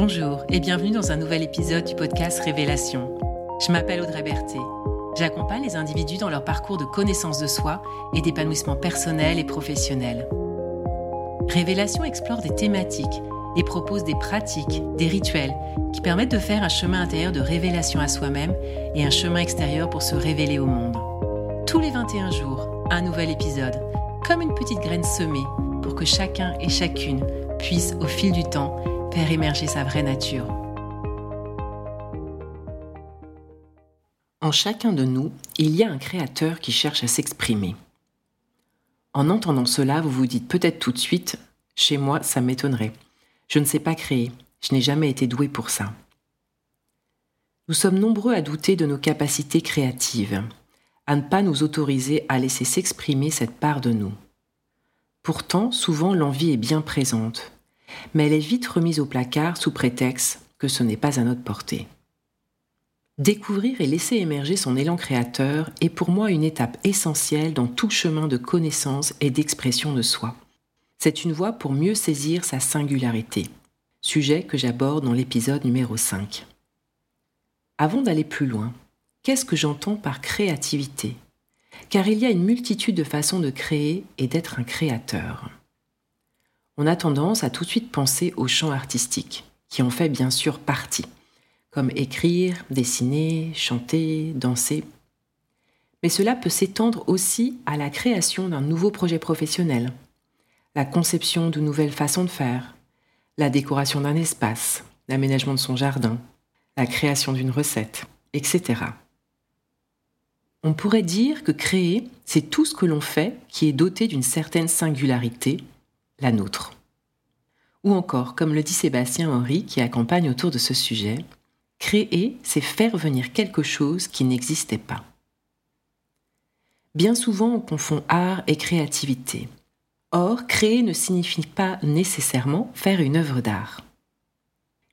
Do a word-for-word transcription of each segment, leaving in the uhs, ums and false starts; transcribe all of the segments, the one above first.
Bonjour et bienvenue dans un nouvel épisode du podcast Révélation. Je m'appelle Audrey Berthet. J'accompagne les individus dans leur parcours de connaissance de soi et d'épanouissement personnel et professionnel. Révélation explore des thématiques et propose des pratiques, des rituels qui permettent de faire un chemin intérieur de révélation à soi-même et un chemin extérieur pour se révéler au monde. Tous les vingt et un jours, un nouvel épisode, comme une petite graine semée pour que chacun et chacune puisse, au fil du temps, faire émerger sa vraie nature. En chacun de nous, il y a un créateur qui cherche à s'exprimer. En entendant cela, vous vous dites peut-être tout de suite « Chez moi, ça m'étonnerait. Je ne sais pas créer. Je n'ai jamais été doué pour ça. » Nous sommes nombreux à douter de nos capacités créatives, à ne pas nous autoriser à laisser s'exprimer cette part de nous. Pourtant, souvent, l'envie est bien présente, mais elle est vite remise au placard sous prétexte que ce n'est pas à notre portée. Découvrir et laisser émerger son élan créateur est pour moi une étape essentielle dans tout chemin de connaissance et d'expression de soi. C'est une voie pour mieux saisir sa singularité, sujet que j'aborde dans l'épisode numéro cinq. Avant d'aller plus loin, qu'est-ce que j'entends par créativité ? Car il y a une multitude de façons de créer et d'être un créateur. On a tendance à tout de suite penser au champ artistique, qui en fait bien sûr partie, comme écrire, dessiner, chanter, danser. Mais cela peut s'étendre aussi à la création d'un nouveau projet professionnel, la conception de nouvelles façons de faire, la décoration d'un espace, l'aménagement de son jardin, la création d'une recette, et cetera. On pourrait dire que créer, c'est tout ce que l'on fait qui est doté d'une certaine singularité, la nôtre. Ou encore, comme le dit Sébastien Henri qui accompagne autour de ce sujet, créer, c'est faire venir quelque chose qui n'existait pas. Bien souvent, on confond art et créativité. Or, créer ne signifie pas nécessairement faire une œuvre d'art.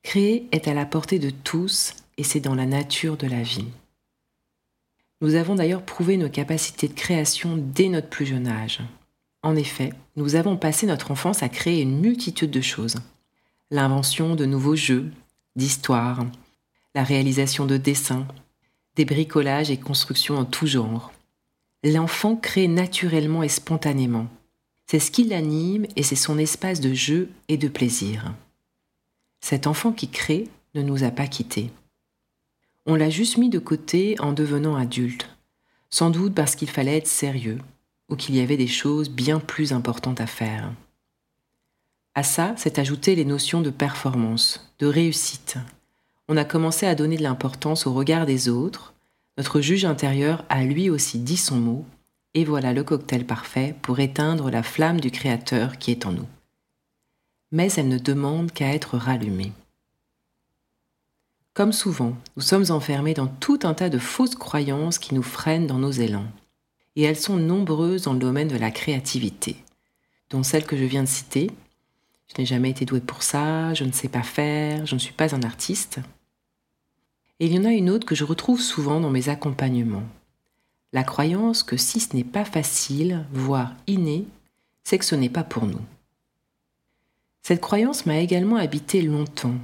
Créer est à la portée de tous et c'est dans la nature de la vie. Nous avons d'ailleurs prouvé nos capacités de création dès notre plus jeune âge. En effet, nous avons passé notre enfance à créer une multitude de choses. L'invention de nouveaux jeux, d'histoires, la réalisation de dessins, des bricolages et constructions en tout genre. L'enfant crée naturellement et spontanément. C'est ce qui l'anime et c'est son espace de jeu et de plaisir. Cet enfant qui crée ne nous a pas quittés. On l'a juste mis de côté en devenant adulte, sans doute parce qu'il fallait être sérieux ou qu'il y avait des choses bien plus importantes à faire. À ça, s'est ajouté les notions de performance, de réussite. On a commencé à donner de l'importance au regard des autres, notre juge intérieur a lui aussi dit son mot, et voilà le cocktail parfait pour éteindre la flamme du créateur qui est en nous. Mais elle ne demande qu'à être rallumée. Comme souvent, nous sommes enfermés dans tout un tas de fausses croyances qui nous freinent dans nos élans. Et elles sont nombreuses dans le domaine de la créativité, dont celle que je viens de citer. « Je n'ai jamais été doué pour ça, je ne sais pas faire, je ne suis pas un artiste. » Et il y en a une autre que je retrouve souvent dans mes accompagnements. La croyance que si ce n'est pas facile, voire inné, c'est que ce n'est pas pour nous. Cette croyance m'a également habité longtemps.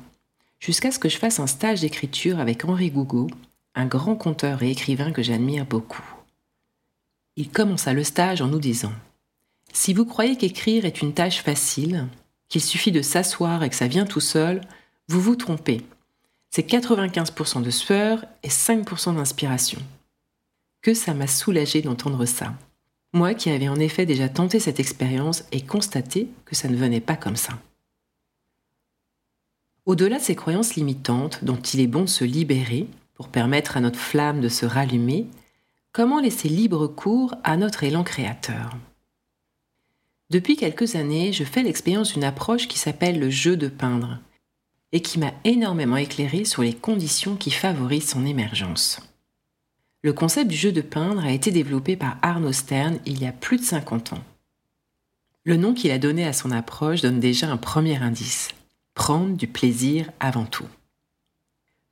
Jusqu'à ce que je fasse un stage d'écriture avec Henri Gougaud, un grand conteur et écrivain que j'admire beaucoup. Il commença le stage en nous disant « Si vous croyez qu'écrire est une tâche facile, qu'il suffit de s'asseoir et que ça vient tout seul, vous vous trompez. C'est quatre-vingt-quinze pour cent de sueur et cinq pour cent d'inspiration. » Que ça m'a soulagée d'entendre ça. Moi qui avais en effet déjà tenté cette expérience et constaté que ça ne venait pas comme ça. Au-delà de ces croyances limitantes dont il est bon de se libérer pour permettre à notre flamme de se rallumer, comment laisser libre cours à notre élan créateur ? Depuis quelques années, je fais l'expérience d'une approche qui s'appelle le jeu de peindre et qui m'a énormément éclairée sur les conditions qui favorisent son émergence. Le concept du jeu de peindre a été développé par Arno Stern il y a plus de cinquante ans. Le nom qu'il a donné à son approche donne déjà un premier indice. Prendre du plaisir avant tout.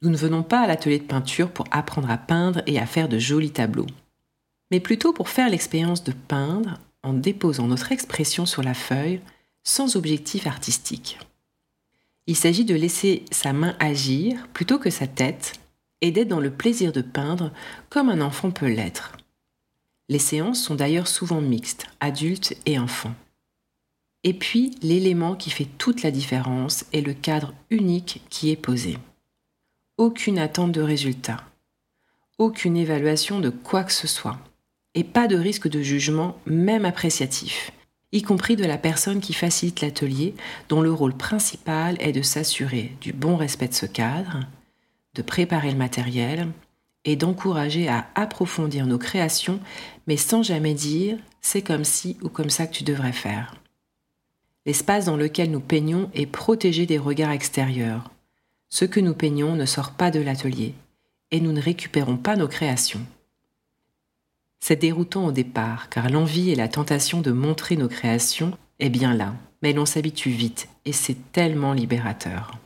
Nous ne venons pas à l'atelier de peinture pour apprendre à peindre et à faire de jolis tableaux, mais plutôt pour faire l'expérience de peindre en déposant notre expression sur la feuille sans objectif artistique. Il s'agit de laisser sa main agir plutôt que sa tête et d'être dans le plaisir de peindre comme un enfant peut l'être. Les séances sont d'ailleurs souvent mixtes, adultes et enfants. Et puis, l'élément qui fait toute la différence est le cadre unique qui est posé. Aucune attente de résultat, aucune évaluation de quoi que ce soit, et pas de risque de jugement, même appréciatif, y compris de la personne qui facilite l'atelier, dont le rôle principal est de s'assurer du bon respect de ce cadre, de préparer le matériel et d'encourager à approfondir nos créations, mais sans jamais dire « c'est comme ci ou comme ça que tu devrais faire ». L'espace dans lequel nous peignons est protégé des regards extérieurs. Ce que nous peignons ne sort pas de l'atelier et nous ne récupérons pas nos créations. C'est déroutant au départ, car l'envie et la tentation de montrer nos créations est bien là, mais l'on s'habitue vite et c'est tellement libérateur.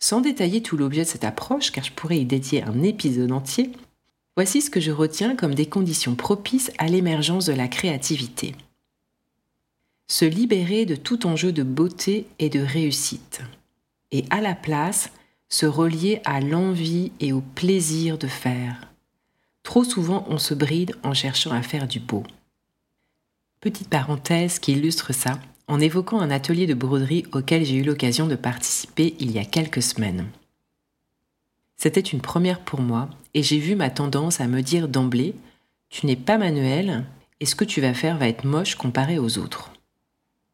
Sans détailler tout l'objet de cette approche, car je pourrais y dédier un épisode entier, voici ce que je retiens comme des conditions propices à l'émergence de la créativité. Se libérer de tout enjeu de beauté et de réussite, et à la place, se relier à l'envie et au plaisir de faire. Trop souvent, on se bride en cherchant à faire du beau. Petite parenthèse qui illustre ça, en évoquant un atelier de broderie auquel j'ai eu l'occasion de participer il y a quelques semaines. C'était une première pour moi, et j'ai vu ma tendance à me dire d'emblée « tu n'es pas manuel, et ce que tu vas faire va être moche comparé aux autres ».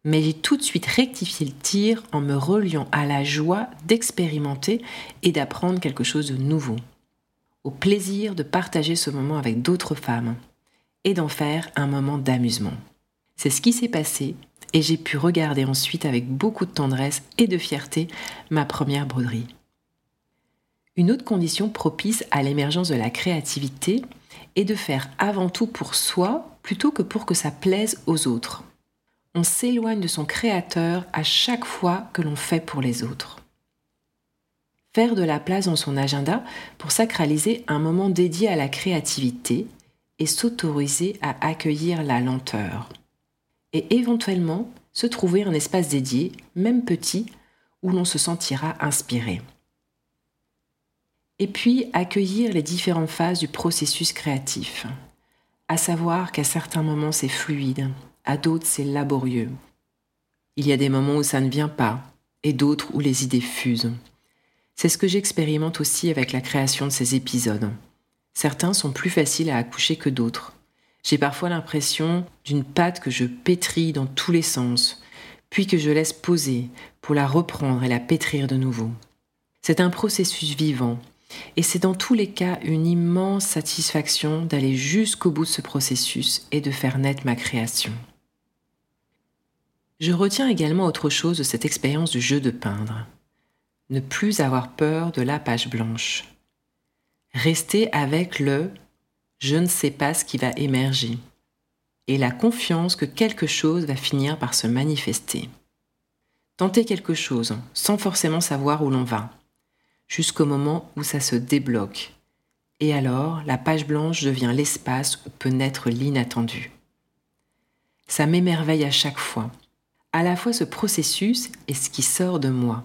Mais j'ai tout de suite rectifié le tir en me reliant à la joie d'expérimenter et d'apprendre quelque chose de nouveau, au plaisir de partager ce moment avec d'autres femmes et d'en faire un moment d'amusement. C'est ce qui s'est passé et j'ai pu regarder ensuite avec beaucoup de tendresse et de fierté ma première broderie. Une autre condition propice à l'émergence de la créativité est de faire avant tout pour soi plutôt que pour que ça plaise aux autres. On s'éloigne de son créateur à chaque fois que l'on fait pour les autres. Faire de la place dans son agenda pour sacraliser un moment dédié à la créativité et s'autoriser à accueillir la lenteur. Et éventuellement, se trouver un espace dédié, même petit, où l'on se sentira inspiré. Et puis, accueillir les différentes phases du processus créatif. À savoir qu'à certains moments, c'est fluide, à d'autres, c'est laborieux. Il y a des moments où ça ne vient pas, et d'autres où les idées fusent. C'est ce que j'expérimente aussi avec la création de ces épisodes. Certains sont plus faciles à accoucher que d'autres. J'ai parfois l'impression d'une pâte que je pétris dans tous les sens, puis que je laisse poser pour la reprendre et la pétrir de nouveau. C'est un processus vivant, et c'est dans tous les cas une immense satisfaction d'aller jusqu'au bout de ce processus et de faire naître ma création. Je retiens également autre chose de cette expérience du jeu de peindre. Ne plus avoir peur de la page blanche. Rester avec le « je ne sais pas ce qui va émerger » et la confiance que quelque chose va finir par se manifester. Tenter quelque chose sans forcément savoir où l'on va, jusqu'au moment où ça se débloque. Et alors, la page blanche devient l'espace où peut naître l'inattendu. Ça m'émerveille à chaque fois, à la fois ce processus et ce qui sort de moi.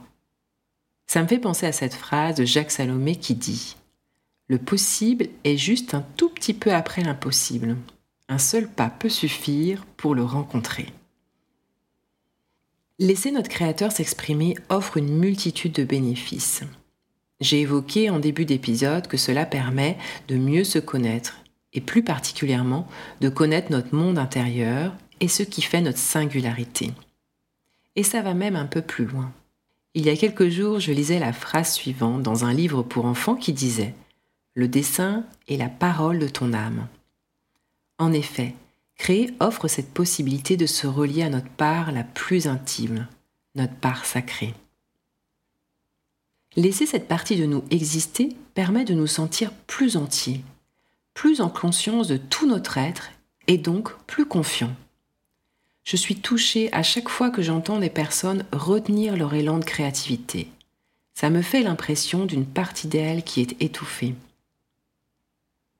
Ça me fait penser à cette phrase de Jacques Salomé qui dit « Le possible est juste un tout petit peu après l'impossible. Un seul pas peut suffire pour le rencontrer. » Laisser notre créateur s'exprimer offre une multitude de bénéfices. J'ai évoqué en début d'épisode que cela permet de mieux se connaître, et plus particulièrement de connaître notre monde intérieur et ce qui fait notre singularité. Et ça va même un peu plus loin. Il y a quelques jours, je lisais la phrase suivante dans un livre pour enfants qui disait « Le dessin est la parole de ton âme ». En effet, créer offre cette possibilité de se relier à notre part la plus intime, notre part sacrée. Laisser cette partie de nous exister permet de nous sentir plus entiers, plus en conscience de tout notre être et donc plus confiants. Je suis touchée à chaque fois que j'entends des personnes retenir leur élan de créativité. Ça me fait l'impression d'une partie d'elles qui est étouffée.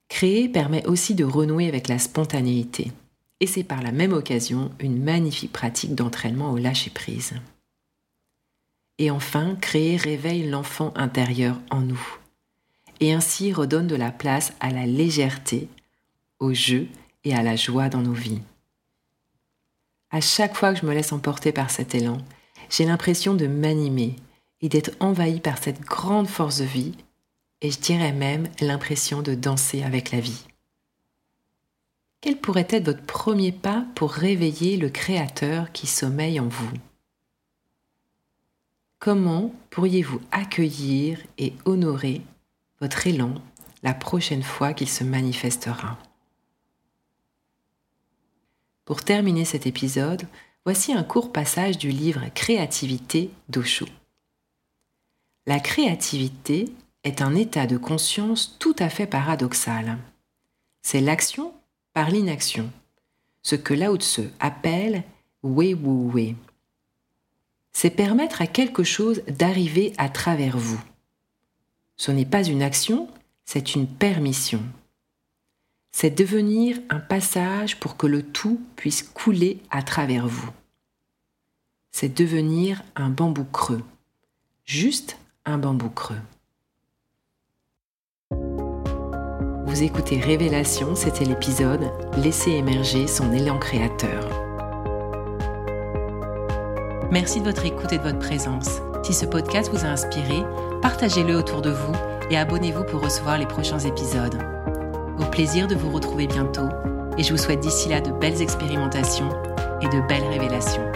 Créer permet aussi de renouer avec la spontanéité, et c'est par la même occasion une magnifique pratique d'entraînement au lâcher-prise. Et enfin, créer réveille l'enfant intérieur en nous et ainsi redonne de la place à la légèreté, au jeu et à la joie dans nos vies. À chaque fois que je me laisse emporter par cet élan, j'ai l'impression de m'animer et d'être envahie par cette grande force de vie, et je dirais même l'impression de danser avec la vie. Quel pourrait être votre premier pas pour réveiller le Créateur qui sommeille en vous ? Comment pourriez-vous accueillir et honorer votre élan la prochaine fois qu'il se manifestera ? Pour terminer cet épisode, voici un court passage du livre « Créativité » d'Osho. La créativité est un état de conscience tout à fait paradoxal. C'est l'action par l'inaction, ce que Lao Tseu appelle « wei wu wei ». C'est permettre à quelque chose d'arriver à travers vous. Ce n'est pas une action, c'est une permission. C'est devenir un passage pour que le tout puisse couler à travers vous. C'est devenir un bambou creux, juste un bambou creux. Vous écoutez Révélation, c'était l'épisode « Laisser émerger son élan créateur ». Merci de votre écoute et de votre présence. Si ce podcast vous a inspiré, partagez-le autour de vous et abonnez-vous pour recevoir les prochains épisodes. Au plaisir de vous retrouver bientôt et je vous souhaite d'ici là de belles expérimentations et de belles révélations.